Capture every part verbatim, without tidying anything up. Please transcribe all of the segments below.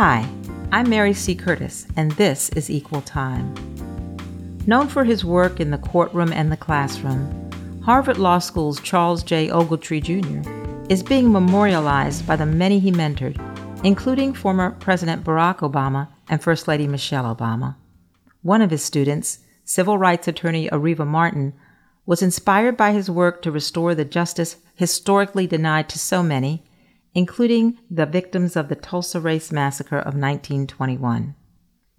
Hi, I'm Mary C. Curtis, and this is Equal Time. Known for his work in the courtroom and the classroom, Harvard Law School's Charles J. Ogletree Junior is being memorialized by the many he mentored, including former President Barack Obama and First Lady Michelle Obama. One of his students, civil rights attorney Areva Martin, was inspired by his work to restore the justice historically denied to so many, including the victims of the Tulsa Race Massacre of nineteen twenty-one.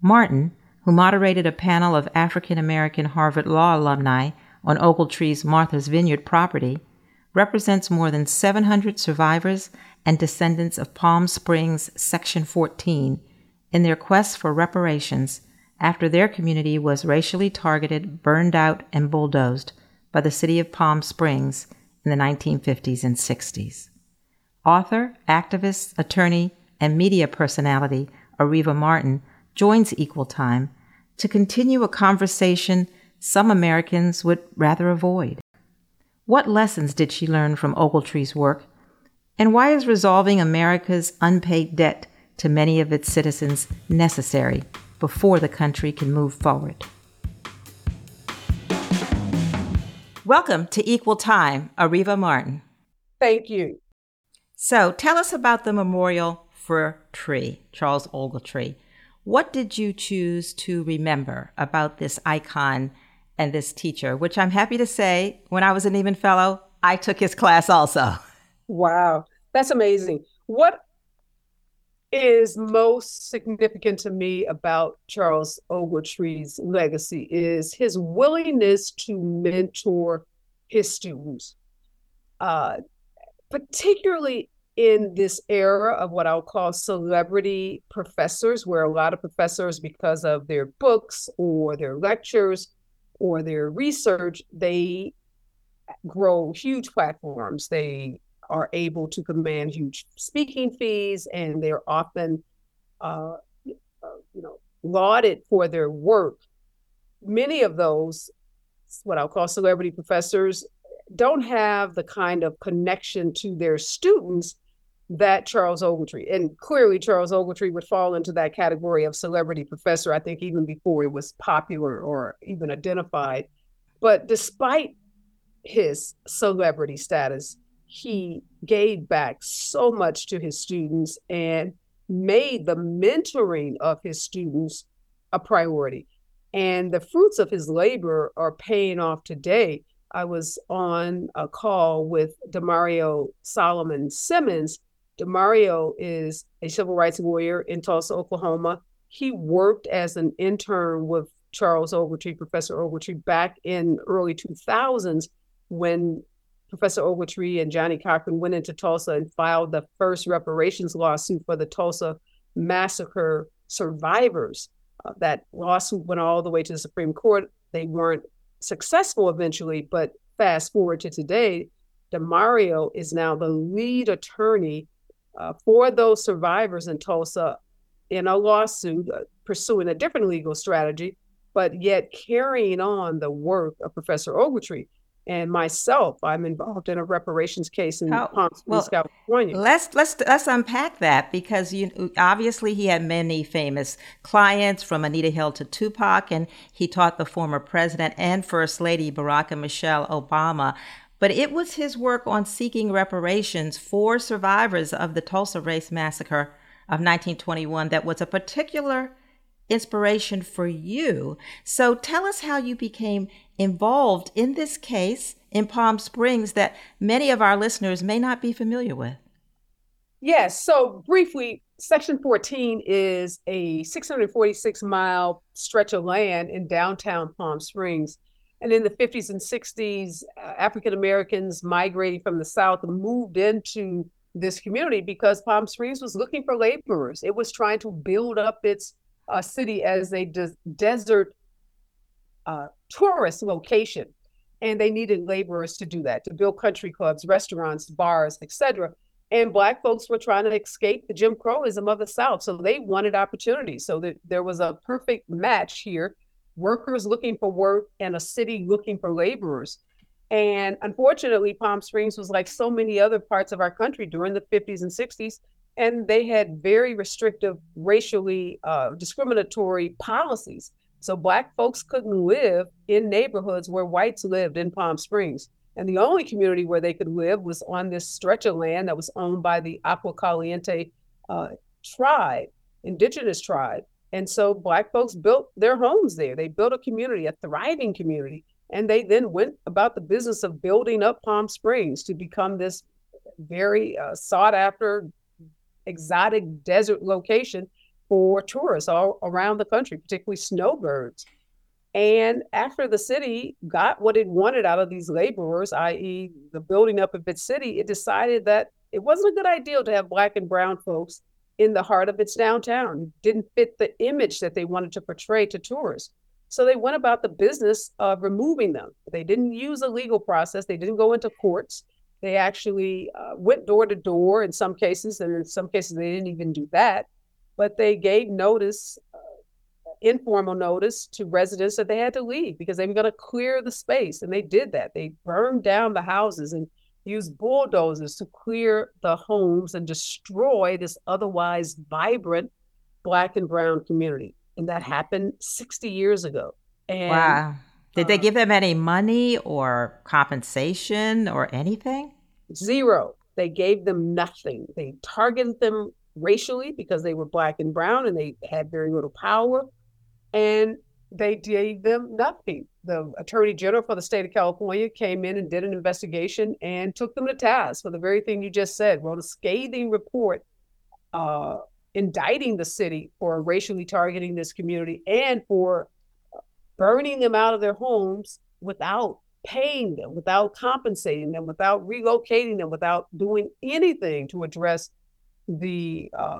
Martin, who moderated a panel of African-American Harvard Law alumni on Ogletree's Martha's Vineyard property, represents more than seven hundred survivors and descendants of Palm Springs Section fourteen in their quest for reparations after their community was racially targeted, burned out, and bulldozed by the city of Palm Springs in the nineteen fifties and sixties. Author, activist, attorney, and media personality Areva Martin joins Equal Time to continue a conversation some Americans would rather avoid. What lessons did she learn from Ogletree's work, and why is resolving America's unpaid debt to many of its citizens necessary before the country can move forward? Welcome to Equal Time, Areva Martin. Thank you. So tell us about the memorial for Tree, Charles Ogletree. What did you choose to remember about this icon and this teacher, which I'm happy to say, when I was a Nieman Fellow, I took his class also. Wow, that's amazing. What is most significant to me about Charles Ogletree's legacy is his willingness to mentor his students, uh, particularly in this era of what I'll call celebrity professors, where a lot of professors, because of their books or their lectures or their research, they grow huge platforms. They are able to command huge speaking fees, and they're often uh, you know, lauded for their work. Many of those, what I'll call celebrity professors, don't have the kind of connection to their students that Charles Ogletree, and clearly Charles Ogletree would fall into that category of celebrity professor, I think even before it was popular or even identified. But despite his celebrity status, he gave back so much to his students and made the mentoring of his students a priority. And the fruits of his labor are paying off today. I was on a call with DeMario Solomon Simmons. DeMario is a civil rights lawyer in Tulsa, Oklahoma. He worked as an intern with Charles Ogletree, Professor Ogletree, back in early two thousands when Professor Ogletree and Johnny Cochran went into Tulsa and filed the first reparations lawsuit for the Tulsa massacre survivors. Uh, that lawsuit went all the way to the Supreme Court. They weren't successful eventually, but fast forward to today, DeMario is now the lead attorney uh, for those survivors in Tulsa in a lawsuit uh, pursuing a different legal strategy, but yet carrying on the work of Professor Ogletree. And myself, I'm involved in a reparations case in oh, Palm Springs, well, California. Let's let's let's unpack that, because you, obviously he had many famous clients, from Anita Hill to Tupac, and he taught the former president and First Lady Barack and Michelle Obama. But it was his work on seeking reparations for survivors of the Tulsa Race Massacre of nineteen twenty-one that was a particular inspiration for you. So tell us how you became involved in this case in Palm Springs that many of our listeners may not be familiar with. Yes, so briefly, Section fourteen is a six hundred forty-six mile stretch of land in downtown Palm Springs. And in the fifties and sixties, African Americans migrating from the South moved into this community because Palm Springs was looking for laborers. It was trying to build up its a city as a des- desert uh, tourist location. And they needed laborers to do that, to build country clubs, restaurants, bars, et cetera. And Black folks were trying to escape the Jim Crowism of the South. So they wanted opportunities. So that there was a perfect match here, workers looking for work and a city looking for laborers. And unfortunately, Palm Springs was like so many other parts of our country during the fifties and sixties, and they had very restrictive, racially uh, discriminatory policies. So Black folks couldn't live in neighborhoods where whites lived in Palm Springs. And the only community where they could live was on this stretch of land that was owned by the Agua Caliente uh, tribe, indigenous tribe. And so Black folks built their homes there. They built a community, a thriving community. And they then went about the business of building up Palm Springs to become this very uh, sought after, exotic desert location for tourists all around the country, particularly snowbirds. And after the city got what it wanted out of these laborers, that is the building up of its city, it decided that it wasn't a good idea to have Black and brown folks in the heart of its downtown. It didn't fit the image that they wanted to portray to tourists. So they went about the business of removing them. They didn't use a legal process. They didn't go into courts. They actually uh, went door to door in some cases, and in some cases they didn't even do that. But they gave notice, uh, informal notice to residents that they had to leave because they were going to clear the space. And they did that. They burned down the houses and used bulldozers to clear the homes and destroy this otherwise vibrant Black and brown community. And that happened sixty years ago. And, wow. Did they give them any money or compensation or anything? Zero. They gave them nothing. They targeted them racially because they were Black and brown and they had very little power. And they gave them nothing. The Attorney General for the state of California came in and did an investigation and took them to task for the very thing you just said. Wrote a scathing report uh, indicting the city for racially targeting this community and for burning them out of their homes without paying them, without compensating them, without relocating them, without doing anything to address the uh,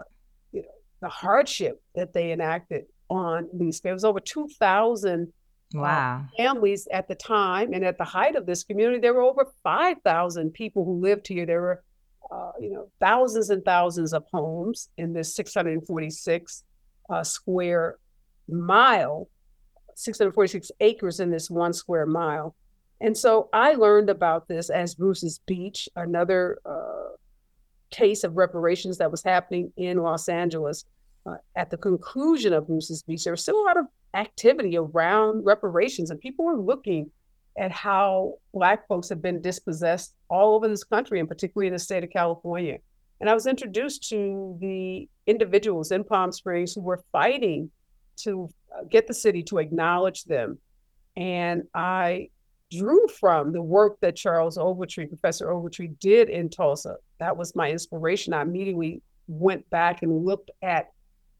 you know, the hardship that they enacted on these. There was over two thousand wow. uh, families at the time, and at the height of this community, there were over five thousand people who lived here. There were uh, you know thousands and thousands of homes in this six hundred forty-six uh, square mile. six hundred forty-six acres in this one square mile. And so I learned about this as Bruce's Beach, another uh, case of reparations that was happening in Los Angeles. Uh, at the conclusion of Bruce's Beach, there was still a lot of activity around reparations, and people were looking at how Black folks have been dispossessed all over this country, and particularly in the state of California. And I was introduced to the individuals in Palm Springs who were fighting to get the city to acknowledge them. And I drew from the work that Charles Ogletree, Professor Ogletree, did in Tulsa. That was my inspiration. I immediately went back and looked at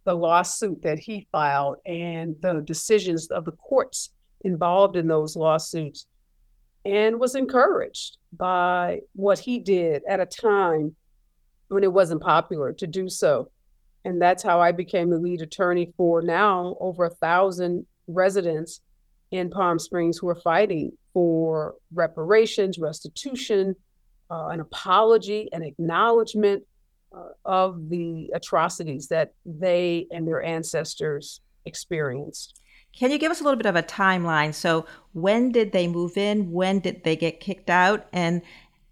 the lawsuit that he filed and the decisions of the courts involved in those lawsuits, and was encouraged by what he did at a time when it wasn't popular to do so. And that's how I became the lead attorney for now over a thousand residents in Palm Springs who are fighting for reparations, restitution, uh, an apology, an acknowledgement uh, of the atrocities that they and their ancestors experienced. Can you give us a little bit of a timeline? So when did they move in? When did they get kicked out? And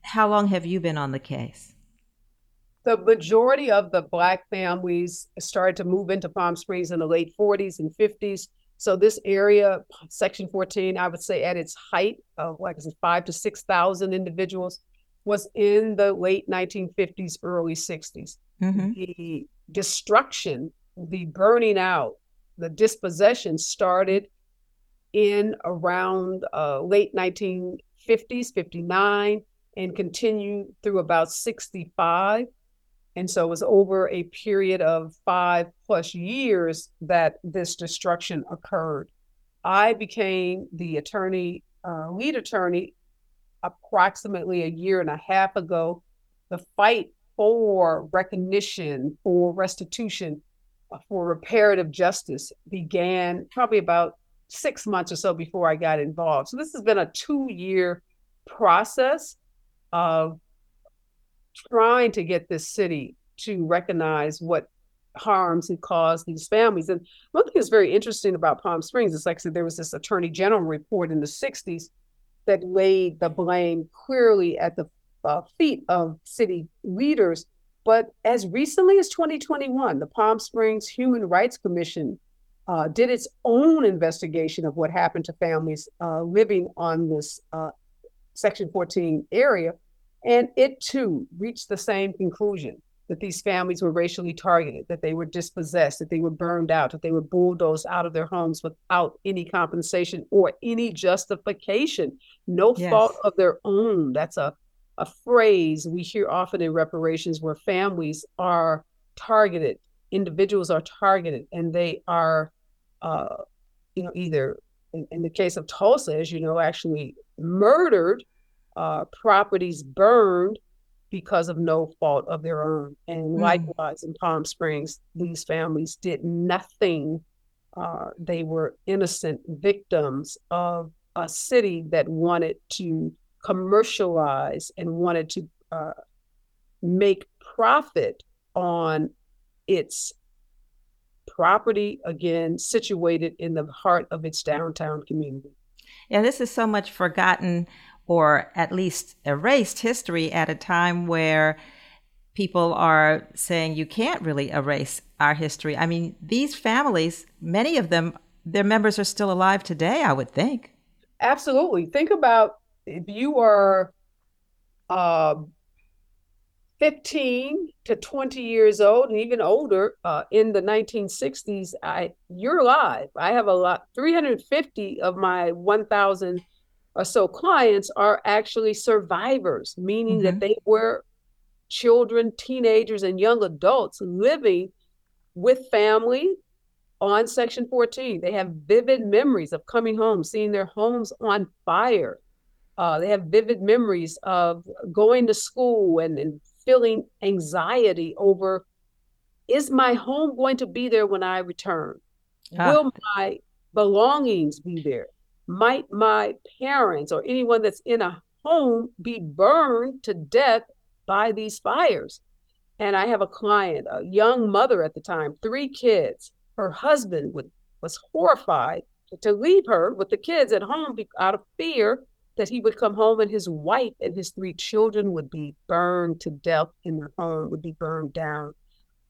how long have you been on the case? The majority of the Black families started to move into Palm Springs in the late forties and fifties. So this area, Section fourteen, I would say at its height of, like I said, five to six thousand individuals, was in the late nineteen fifties, early sixties. Mm-hmm. The destruction, the burning out, the dispossession started in around uh, late nineteen fifties, fifty-nine, and continued through about sixty-five. And so it was over a period of five plus years that this destruction occurred. I became the attorney, uh, lead attorney, approximately a year and a half ago. The fight for recognition, for restitution, for reparative justice began probably about six months or so before I got involved. So this has been a two-year process of trying to get this city to recognize what harms it caused these families. And one thing that's very interesting about Palm Springs is, like I said, there was this Attorney General report in the sixties that laid the blame clearly at the uh, feet of city leaders, But as recently as twenty twenty-one, the Palm Springs Human Rights Commission uh, did its own investigation of what happened to families uh, living on this uh, Section fourteen area. And it too reached the same conclusion, that these families were racially targeted, that they were dispossessed, that they were burned out, that they were bulldozed out of their homes without any compensation or any justification, no yes. fault of their own. That's a A phrase we hear often in reparations, where families are targeted, individuals are targeted, and they are, uh, you know, either in, in the case of Tulsa, as you know, actually murdered, uh, properties burned because of no fault of their own. And mm. likewise in Palm Springs, these families did nothing. Uh, they were innocent victims of a city that wanted to commercialize and wanted to uh, make profit on its property, again, situated in the heart of its downtown community. Yeah, this is so much forgotten, or at least erased history, at a time where people are saying you can't really erase our history. I mean, these families, many of them, their members are still alive today, I would think. Absolutely. Think about if you are uh, fifteen to twenty years old, and even older, uh, in the nineteen sixties, I you're alive. I have a lot. three hundred fifty of my one thousand or so clients are actually survivors, meaning mm-hmm. that they were children, teenagers, and young adults living with family on Section fourteen. They have vivid memories of coming home, seeing their homes on fire. Uh, they have vivid memories of going to school and, and feeling anxiety over, is my home going to be there when I return? Ah. Will my belongings be there? Might my parents or anyone that's in a home be burned to death by these fires? And I have a client, a young mother at the time, three kids. Her husband would, was horrified to leave her with the kids at home out of fear that he would come home and his wife and his three children would be burned to death in their home, would be burned down.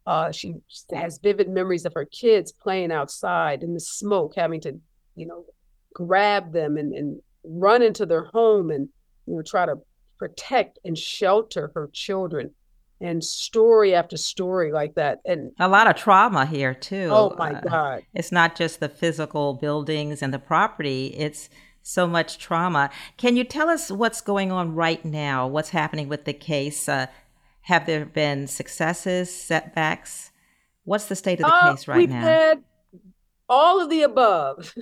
Uh, she has vivid memories of her kids playing outside in the smoke, having to, you know, grab them and, and run into their home and, you know, try to protect and shelter her children. And story after story like that. And a lot of trauma here too. Oh my uh, God. It's not just the physical buildings and the property, it's so much trauma. Can you tell us what's going on right now? What's happening with the case? Uh, have there been successes, setbacks? What's the state of the uh, case right we've now? We've had all of the above.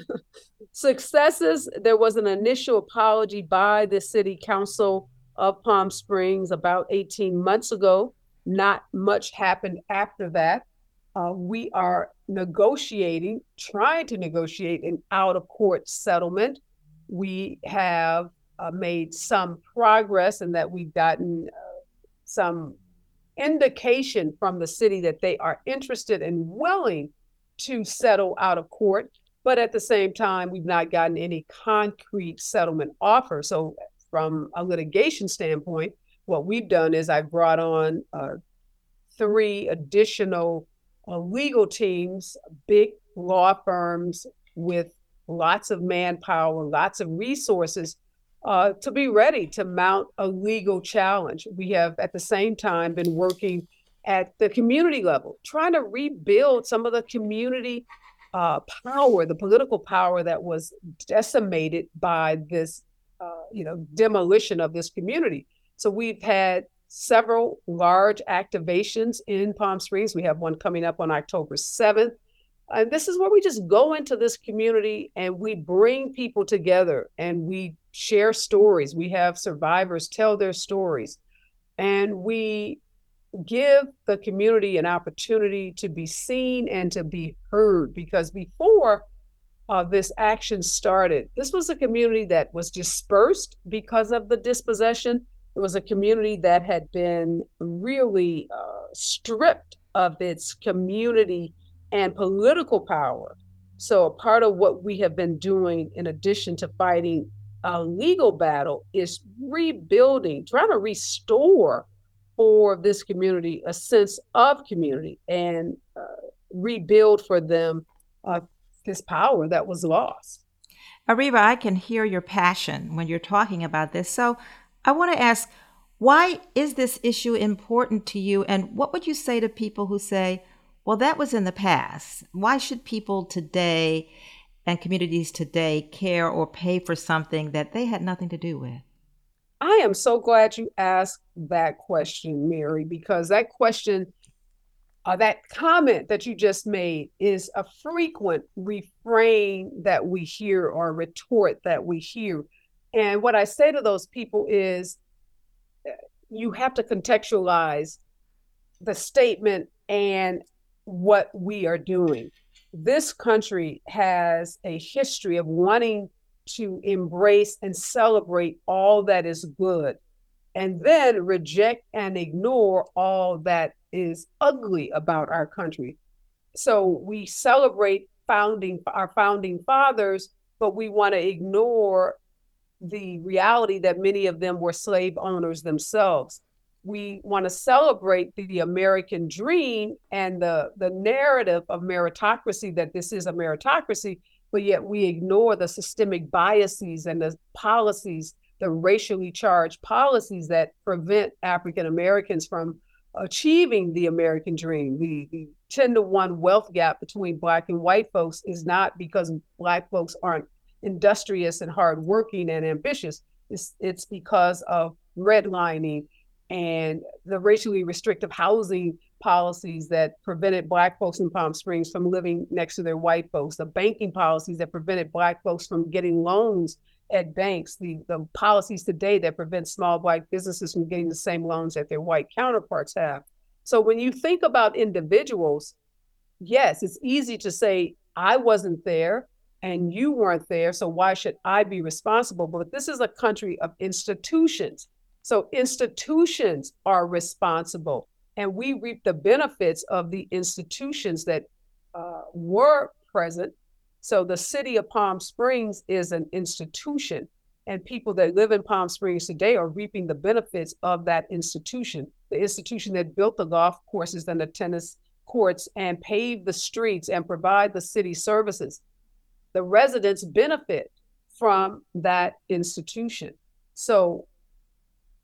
Successes, there was an initial apology by the City Council of Palm Springs about eighteen months ago. Not much happened after that. Uh, we are negotiating, trying to negotiate an out-of-court settlement. We have uh, made some progress in that we've gotten uh, some indication from the city that they are interested and willing to settle out of court. But at the same time, we've not gotten any concrete settlement offer. So from a litigation standpoint, what we've done is I've brought on uh, three additional uh, legal teams, big law firms with lots of manpower, lots of resources uh, to be ready to mount a legal challenge. We have at the same time been working at the community level, trying to rebuild some of the community uh, power, the political power that was decimated by this, uh, you know, demolition of this community. So we've had several large activations in Palm Springs. We have one coming up on October seventh. And this is where we just go into this community and we bring people together and we share stories. We have survivors tell their stories and we give the community an opportunity to be seen and to be heard. Because before uh, this action started, this was a community that was dispersed because of the dispossession. It was a community that had been really uh, stripped of its community and political power. So a part of what we have been doing, in addition to fighting a legal battle, is rebuilding, trying to restore for this community a sense of community and uh, rebuild for them uh, this power that was lost. Areva, I can hear your passion when you're talking about this. So I want to ask, why is this issue important to you? And what would you say to people who say, well, that was in the past. Why should people today and communities today care or pay for something that they had nothing to do with? I am so glad you asked that question, Mary, because that question, uh, that comment that you just made is a frequent refrain that we hear or retort that we hear. And what I say to those people is you have to contextualize the statement and what we are doing. This country has a history of wanting to embrace and celebrate all that is good, and then reject and ignore all that is ugly about our country. So we celebrate founding our founding fathers, but we want to ignore the reality that many of them were slave owners themselves. We want to celebrate the American dream and the, the narrative of meritocracy, that this is a meritocracy, but yet we ignore the systemic biases and the policies, the racially charged policies that prevent African Americans from achieving the American dream. The, the ten to one wealth gap between Black and white folks is not because Black folks aren't industrious and hardworking and ambitious. It's, it's because of redlining and the racially restrictive housing policies that prevented Black folks in Palm Springs from living next to their white folks, the banking policies that prevented Black folks from getting loans at banks, the, the policies today that prevent small Black businesses from getting the same loans that their white counterparts have. So when you think about individuals, yes, it's easy to say, I wasn't there and you weren't there, so why should I be responsible? But this is a country of institutions. So institutions are responsible, and we reap the benefits of the institutions that uh, were present. So the city of Palm Springs is an institution, and people that live in Palm Springs today are reaping the benefits of that institution, the institution that built the golf courses and the tennis courts and paved the streets and provide the city services. The residents benefit from that institution. So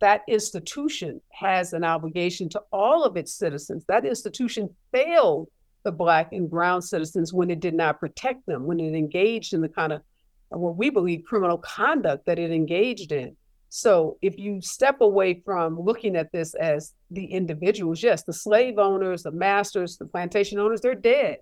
that institution has an obligation to all of its citizens. That institution failed the Black and brown citizens when it did not protect them, when it engaged in the kind of, what we believe, criminal conduct that it engaged in. So if you step away from looking at this as the individuals, yes, the slave owners, the masters, the plantation owners, they're dead.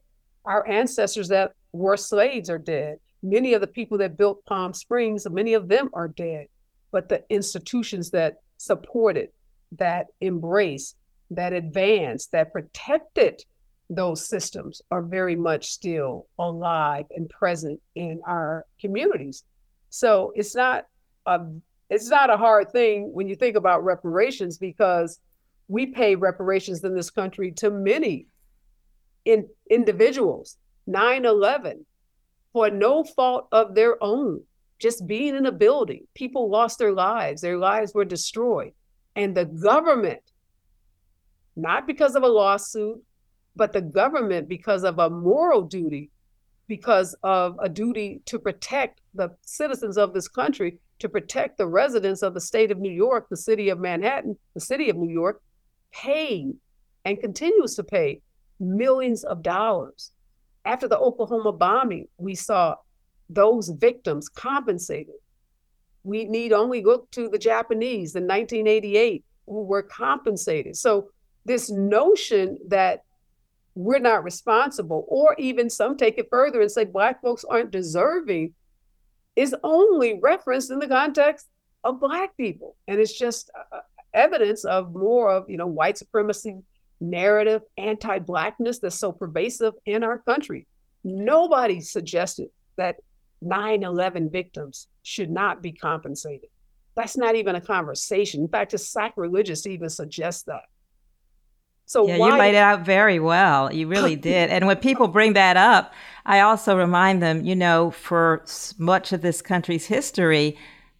Our ancestors that were slaves are dead. Many of the people that built Palm Springs, many of them are dead. But the institutions that supported, that embraced, that advanced, that protected those systems are very much still alive and present in our communities. So it's not a, it's not a hard thing when you think about reparations, because we pay reparations in this country to many in, individuals, nine eleven, for no fault of their own. Just being in a building, people lost their lives, their lives were destroyed. And the government, not because of a lawsuit, but the government, because of a moral duty, because of a duty to protect the citizens of this country, to protect the residents of the state of New York, the city of Manhattan, the city of New York, paid and continues to pay millions of dollars. After the Oklahoma bombing, we saw those victims compensated. We need only look to the Japanese in nineteen eighty-eight, who were compensated. So this notion that we're not responsible, or even some take it further and say Black folks aren't deserving, is only referenced in the context of Black people. And it's just uh, evidence of more of, you know, white supremacy narrative, anti-Blackness that's so pervasive in our country. Nobody suggested that nine eleven victims should not be compensated. That's not even a conversation. In fact, it's sacrilegious to even suggest that. So yeah, why- you laid it out very well. You really did. And when people bring that up, I also remind them, you know, for much of this country's history,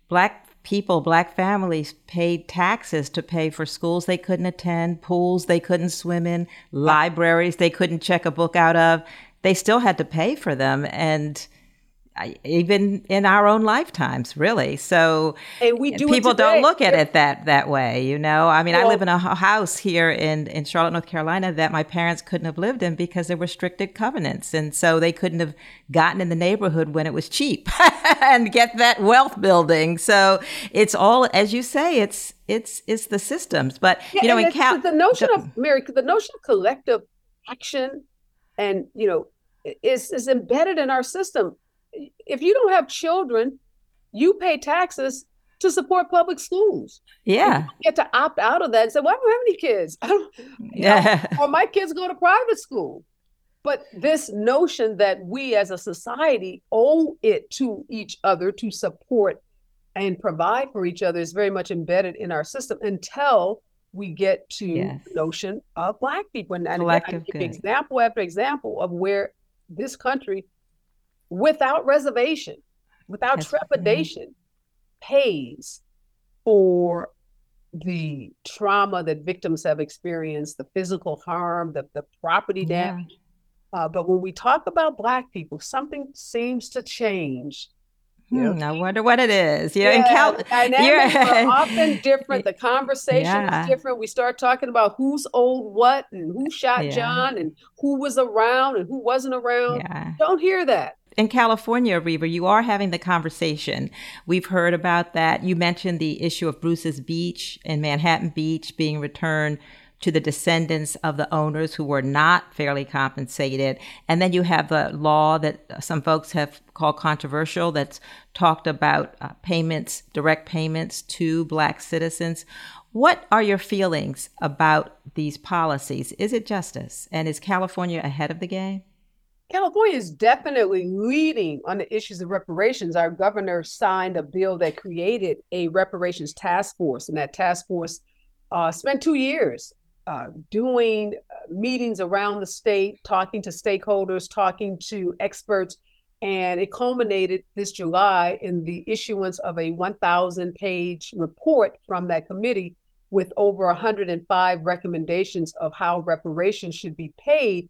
Black people, black families, paid taxes to pay for schools they couldn't attend, pools they couldn't swim in, libraries they couldn't check a book out of. They still had to pay for them, and even in our own lifetimes, really. So hey, we do people don't look at it that, that way, you know. I mean, well, I live in a house here in, in Charlotte, North Carolina, that my parents couldn't have lived in because there were restricted covenants. And so they couldn't have gotten in the neighborhood when it was cheap and get that wealth building. So it's all, as you say, it's it's it's the systems. But, yeah, you know, in Cal- the notion the, of, Mary, the notion of collective action and, you know, is is embedded in our system. If you don't have children, you pay taxes to support public schools. Yeah. And you get to opt out of that and say, well, I don't have any kids. I don't, yeah. You know, or my kids go to private school. But this notion that we as a society owe it to each other to support and provide for each other is very much embedded in our system until we get to yes. the notion of Black people. And collective good. Example after example of where this country without reservation, without That's trepidation, right. pays for the trauma that victims have experienced, the physical harm, the, the property damage. Yeah. Uh, but when we talk about Black people, something seems to change. You know? hmm, I wonder what it is. You know, yeah, Cal- the dynamics are often different. The conversation yeah. is different. We start talking about who's owed what and who shot yeah. John and who was around and who wasn't around. Yeah. Don't hear that. In California, Areva, you are having the conversation. We've heard about that. You mentioned the issue of Bruce's Beach and Manhattan Beach being returned to the descendants of the owners who were not fairly compensated. And then you have the law that some folks have called controversial that's talked about uh, payments, direct payments to Black citizens. What are your feelings about these policies? Is it justice? And is California ahead of the game? California is definitely leading on the issues of reparations. Our governor signed a bill that created a reparations task force, and that task force uh, spent two years Uh, doing meetings around the state, talking to stakeholders, talking to experts, and it culminated this July in the issuance of a one thousand page report from that committee with over one hundred five recommendations of how reparations should be paid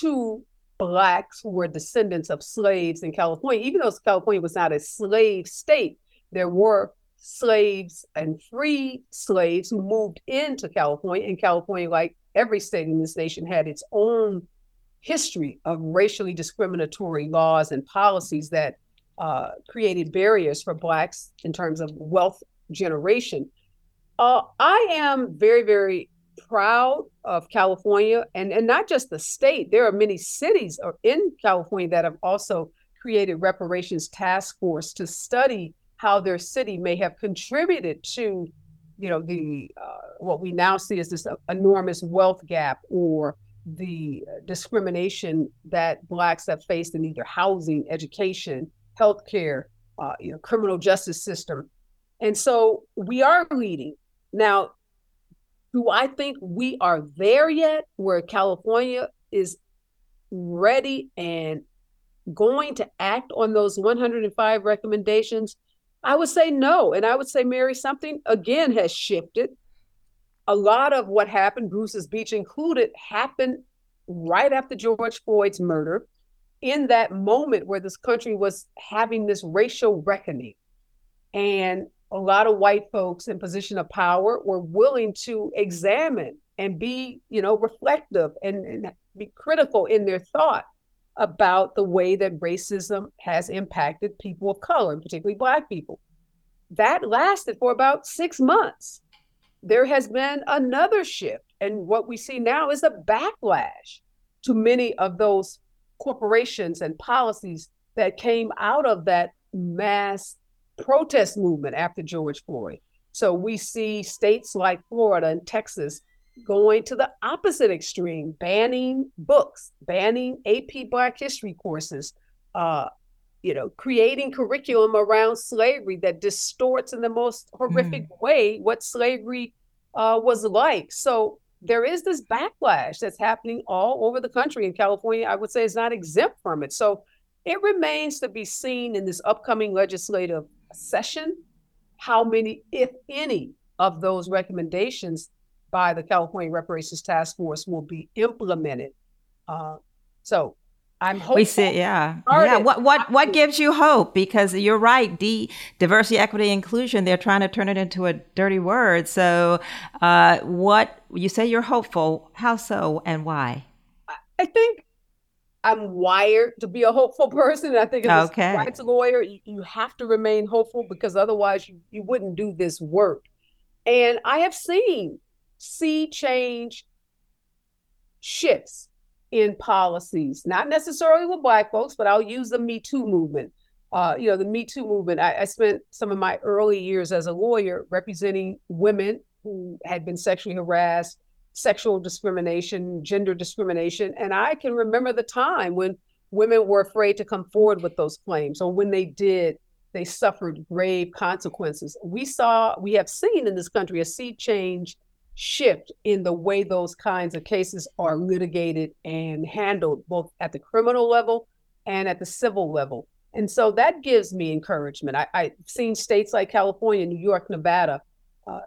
to Blacks who were descendants of slaves in California. Even though California was not a slave state, there were slaves and free slaves who moved into California. And California, like every state in this nation, had its own history of racially discriminatory laws and policies that uh, created barriers for Blacks in terms of wealth generation. Uh, I am very, very proud of California, and, and not just the state. There are many cities in California that have also created reparations task force to study how their city may have contributed to, you know, the uh, what we now see as this enormous wealth gap or the discrimination that Blacks have faced in either housing, education, healthcare, uh, you know, criminal justice system. And so we are leading. Now, do I think we are there yet where California is ready and going to act on those one hundred five recommendations? I would say no. And I would say, Mary, something again has shifted. A lot of what happened, Bruce's Beach included, happened right after George Floyd's murder, in that moment where this country was having this racial reckoning. And a lot of white folks in position of power were willing to examine and be, you know, reflective and, and be critical in their thought about the way that racism has impacted people of color, and particularly Black people. That lasted for about six months. There has been another shift, and what we see now is a backlash to many of those corporations and policies that came out of that mass protest movement after George Floyd. So we see states like Florida and Texas going to the opposite extreme, banning books, banning A P Black history courses, uh, you know, creating curriculum around slavery that distorts in the most horrific mm. way what slavery uh, was like. So there is this backlash that's happening all over the country, and California, I would say, is not exempt from it. So it remains to be seen in this upcoming legislative session how many, if any, of those recommendations by the California Reparations Task Force will be implemented. Uh, so I'm hopeful. We see, yeah. yeah. What what what gives you hope? Because you're right, D, diversity, equity, inclusion, they're trying to turn it into a dirty word. So uh, what, you say you're hopeful, how so and why? I think I'm wired to be a hopeful person. I think as okay. a rights lawyer, you, you have to remain hopeful because otherwise you, you wouldn't do this work. And I have seen sea change shifts in policies, not necessarily with Black folks, but I'll use the Me Too movement. Uh, you know, the Me Too movement, I, I spent some of my early years as a lawyer representing women who had been sexually harassed, sexual discrimination, gender discrimination. And I can remember the time when women were afraid to come forward with those claims, or when they did, they suffered grave consequences. We saw, we have seen in this country a sea change shift in the way those kinds of cases are litigated and handled, both at the criminal level and at the civil level. And so that gives me encouragement. I, I've seen states like California, New York, Nevada, uh,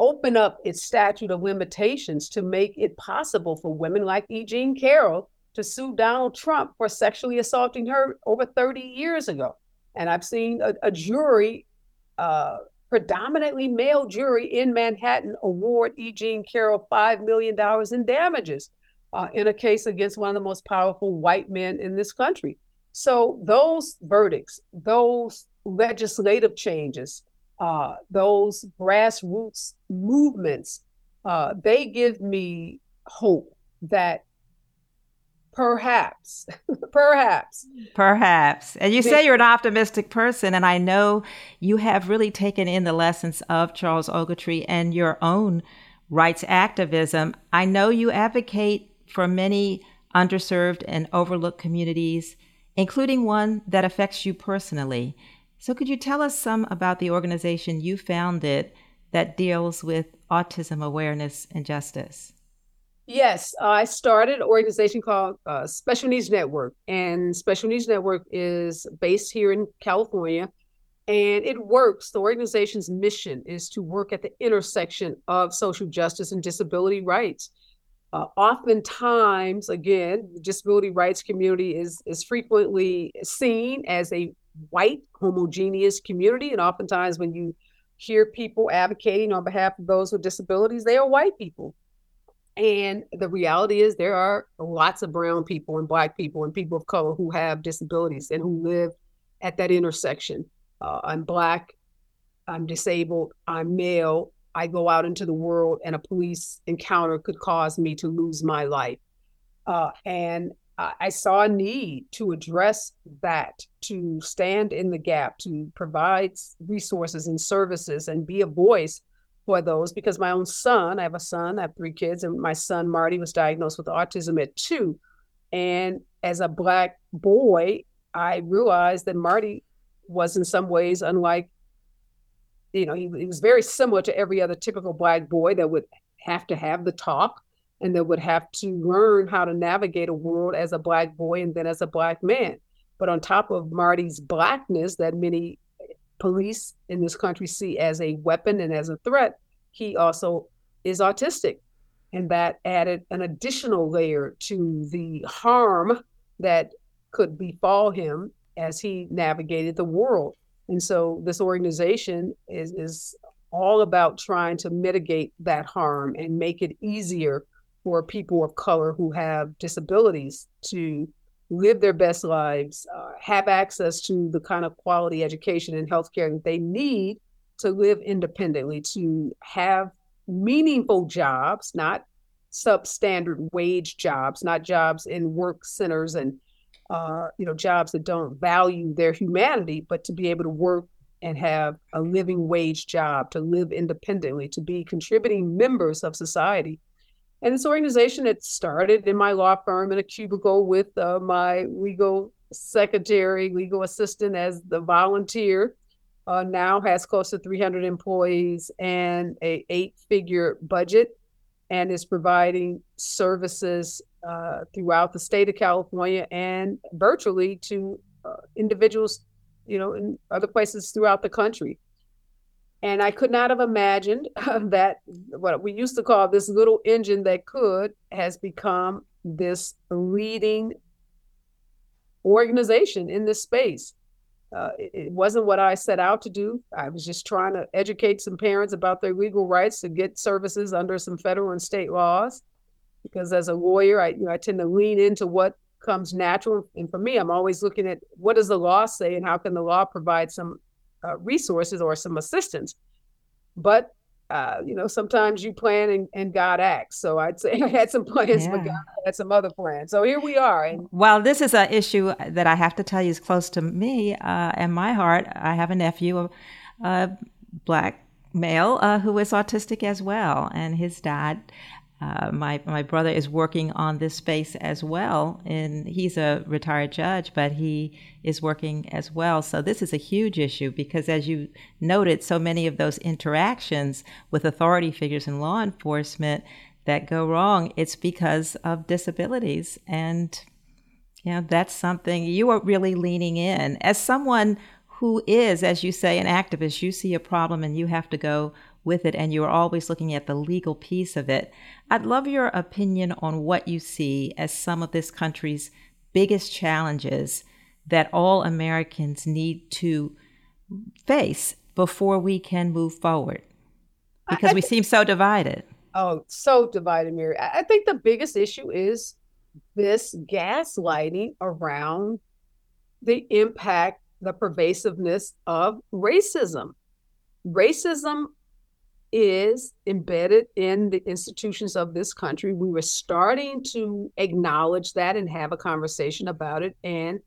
open up its statute of limitations to make it possible for women like E. Jean Carroll to sue Donald Trump for sexually assaulting her over thirty years ago. And I've seen a, a jury, uh, predominantly male jury in Manhattan, award E. Jean Carroll five million dollars in damages uh, in a case against one of the most powerful white men in this country. So those verdicts, those legislative changes, Uh, those grassroots movements, uh, they give me hope that perhaps, perhaps. Perhaps. And you say you're an optimistic person, and I know you have really taken in the lessons of Charles Ogletree and your own rights activism. I know you advocate for many underserved and overlooked communities, including one that affects you personally. So could you tell us some about the organization you founded that deals with autism awareness and justice? Yes, I started an organization called uh, Special Needs Network. And Special Needs Network is based here in California. And it works, the organization's mission is to work at the intersection of social justice and disability rights. Uh, oftentimes, again, the disability rights community is, is frequently seen as a white homogeneous community, and oftentimes when you hear people advocating on behalf of those with disabilities, they are white people. And the reality is there are lots of brown people and Black people and people of color who have disabilities and who live at that intersection. Uh, I'm Black, I'm disabled, I'm male, I go out into the world and a police encounter could cause me to lose my life. Uh, and I saw a need to address that, to stand in the gap, to provide resources and services and be a voice for those, because my own son, I have a son, I have three kids, and my son Marty was diagnosed with autism at two. And as a Black boy, I realized that Marty was in some ways unlike, you know, he, he was very similar to every other typical Black boy that would have to have the talk and that would have to learn how to navigate a world as a Black boy and then as a Black man. But on top of Marty's Blackness that many police in this country see as a weapon and as a threat, he also is autistic. And that added an additional layer to the harm that could befall him as he navigated the world. And so this organization is, is all about trying to mitigate that harm and make it easier for people of color who have disabilities to live their best lives, uh, have access to the kind of quality education and healthcare that they need to live independently, to have meaningful jobs, not substandard wage jobs, not jobs in work centers and uh, you know, jobs that don't value their humanity, but to be able to work and have a living wage job, to live independently, to be contributing members of society. And this organization had started in my law firm in a cubicle with uh, my legal secretary, legal assistant as the volunteer, uh, now has close to three hundred employees and a eight-figure budget, and is providing services uh, throughout the state of California and virtually to uh, individuals, you know, in other places throughout the country. And I could not have imagined that what we used to call this little engine that could has become this leading organization in this space. Uh, it, it wasn't what I set out to do. I was just trying to educate some parents about their legal rights to get services under some federal and state laws. Because as a lawyer, I, you know, I tend to lean into what comes natural. And for me, I'm always looking at what does the law say and how can the law provide some uh, resources or some assistance. But, uh, you know, sometimes you plan and, and God acts. So I'd say I had some plans, yeah. but God had some other plans. So here we are. And while this is an issue that I have to tell you is close to me uh, and my heart, I have a nephew, a, a black male uh, who is autistic as well. And his dad Uh, my my brother is working on this space as well, and he's a retired judge, but he is working as well. So this is a huge issue because, as you noted, so many of those interactions with authority figures in law enforcement that go wrong, it's because of disabilities. And you know, that's something you are really leaning in. As someone who is, as you say, an activist, you see a problem and you have to go with it, and you're always looking at the legal piece of it. I'd love your opinion on what you see as some of this country's biggest challenges that all Americans need to face before we can move forward, because I, I we th- seem so divided. Oh, so divided, Mary. I think the biggest issue is this gaslighting around the impact, the pervasiveness of racism. Racism is embedded in the institutions of this country. We were starting to acknowledge that and have a conversation about it. And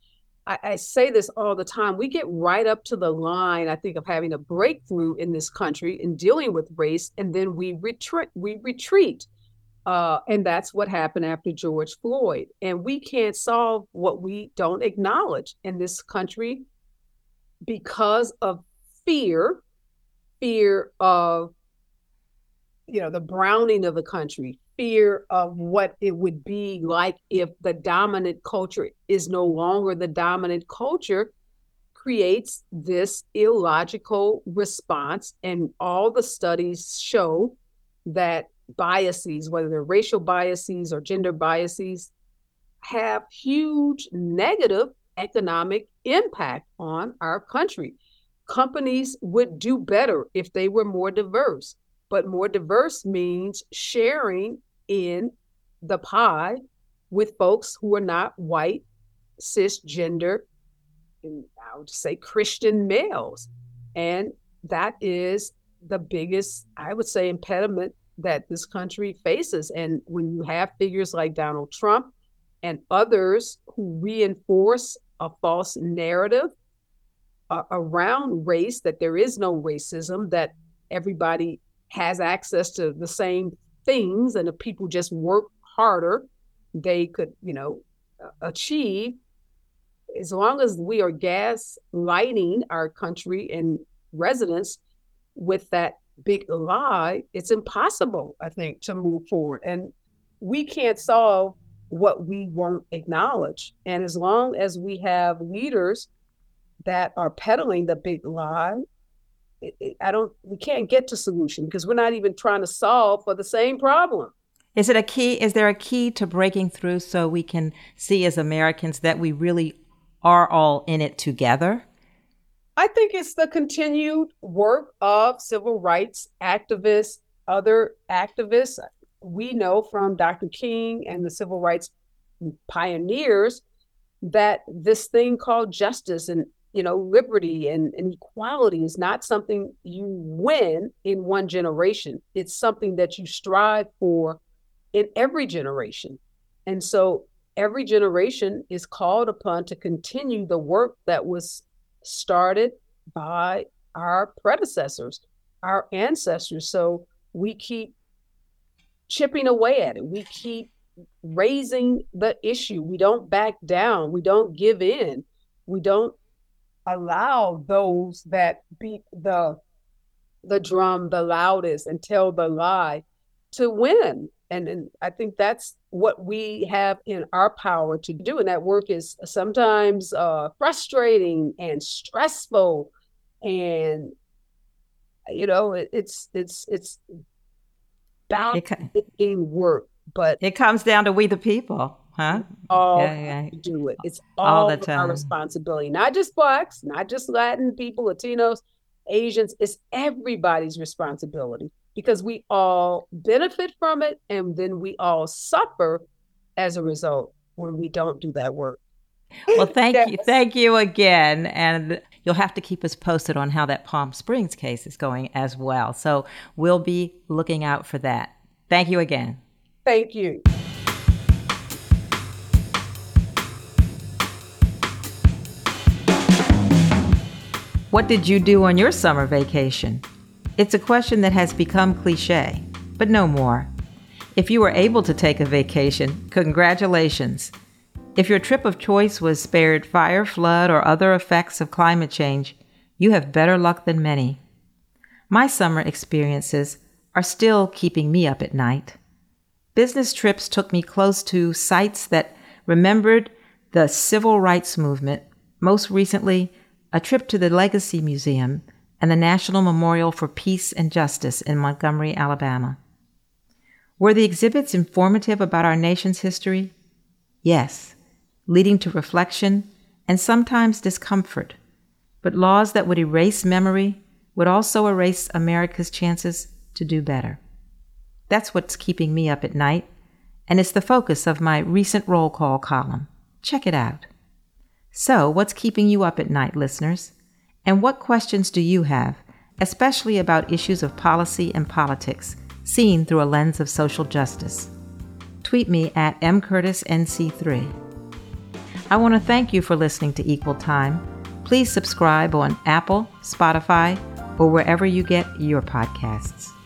I, I say this all the time, we get right up to the line, I think, of having a breakthrough in this country in dealing with race, and then we retreat. We retreat. Uh, and that's what happened after George Floyd. And we can't solve what we don't acknowledge in this country because of fear, fear of you know, the browning of the country, fear of what it would be like if the dominant culture is no longer the dominant culture, creates this illogical response. And all the studies show that biases, whether they're racial biases or gender biases, have huge negative economic impact on our country. Companies would do better if they were more diverse. But more diverse means sharing in the pie with folks who are not white, cisgender, and I would say Christian males. And that is the biggest, I would say, impediment that this country faces. And when you have figures like Donald Trump and others who reinforce a false narrative uh, around race, that there is no racism, that everybody has access to the same things, and if people just work harder, they could, you know, achieve. As long as we are gaslighting our country and residents with that big lie, it's impossible, I think, to move forward. And we can't solve what we won't acknowledge. And as long as we have leaders that are peddling the big lie, I don't, we can't get to solution because we're not even trying to solve for the same problem. Is it a key, is there a key to breaking through so we can see as Americans that we really are all in it together? I think it's the continued work of civil rights activists, other activists. We know from Doctor King and the civil rights pioneers that this thing called justice and You know, liberty and, and equality is not something you win in one generation. It's something that you strive for in every generation. And so every generation is called upon to continue the work that was started by our predecessors, our ancestors. So we keep chipping away at it. We keep raising the issue. We don't back down. We don't give in. We don't allow those that beat the the drum the loudest and tell the lie to win. And, and I think that's what we have in our power to do. And that work is sometimes uh, frustrating and stressful and you know, it, it's it's it's about it com- making work, but it comes down to we the people, huh? All yeah, yeah. do it. It's all, all the time. Our responsibility, not just Blacks, not just Latin people, Latinos, Asians. It's everybody's responsibility because we all benefit from it, and then we all suffer as a result when we don't do that work. Well, thank yes. you. Thank you again. And you'll have to keep us posted on how that Palm Springs case is going as well. So we'll be looking out for that. Thank you again. Thank you. What did you do on your summer vacation? It's a question that has become cliche, but no more. If you were able to take a vacation, congratulations. If your trip of choice was spared fire, flood, or other effects of climate change, you have better luck than many. My summer experiences are still keeping me up at night. Business trips took me close to sites that remembered the civil rights movement, most recently a trip to the Legacy Museum and the National Memorial for Peace and Justice in Montgomery, Alabama. Were the exhibits informative about our nation's history? Yes. Leading to reflection and sometimes discomfort. But laws that would erase memory would also erase America's chances to do better. That's what's keeping me up at night, and it's the focus of my recent roll call column. Check it out. So, what's keeping you up at night, listeners? And what questions do you have, especially about issues of policy and politics, seen through a lens of social justice? Tweet me at m curtis n c three. I want to thank you for listening to Equal Time. Please subscribe on Apple, Spotify, or wherever you get your podcasts.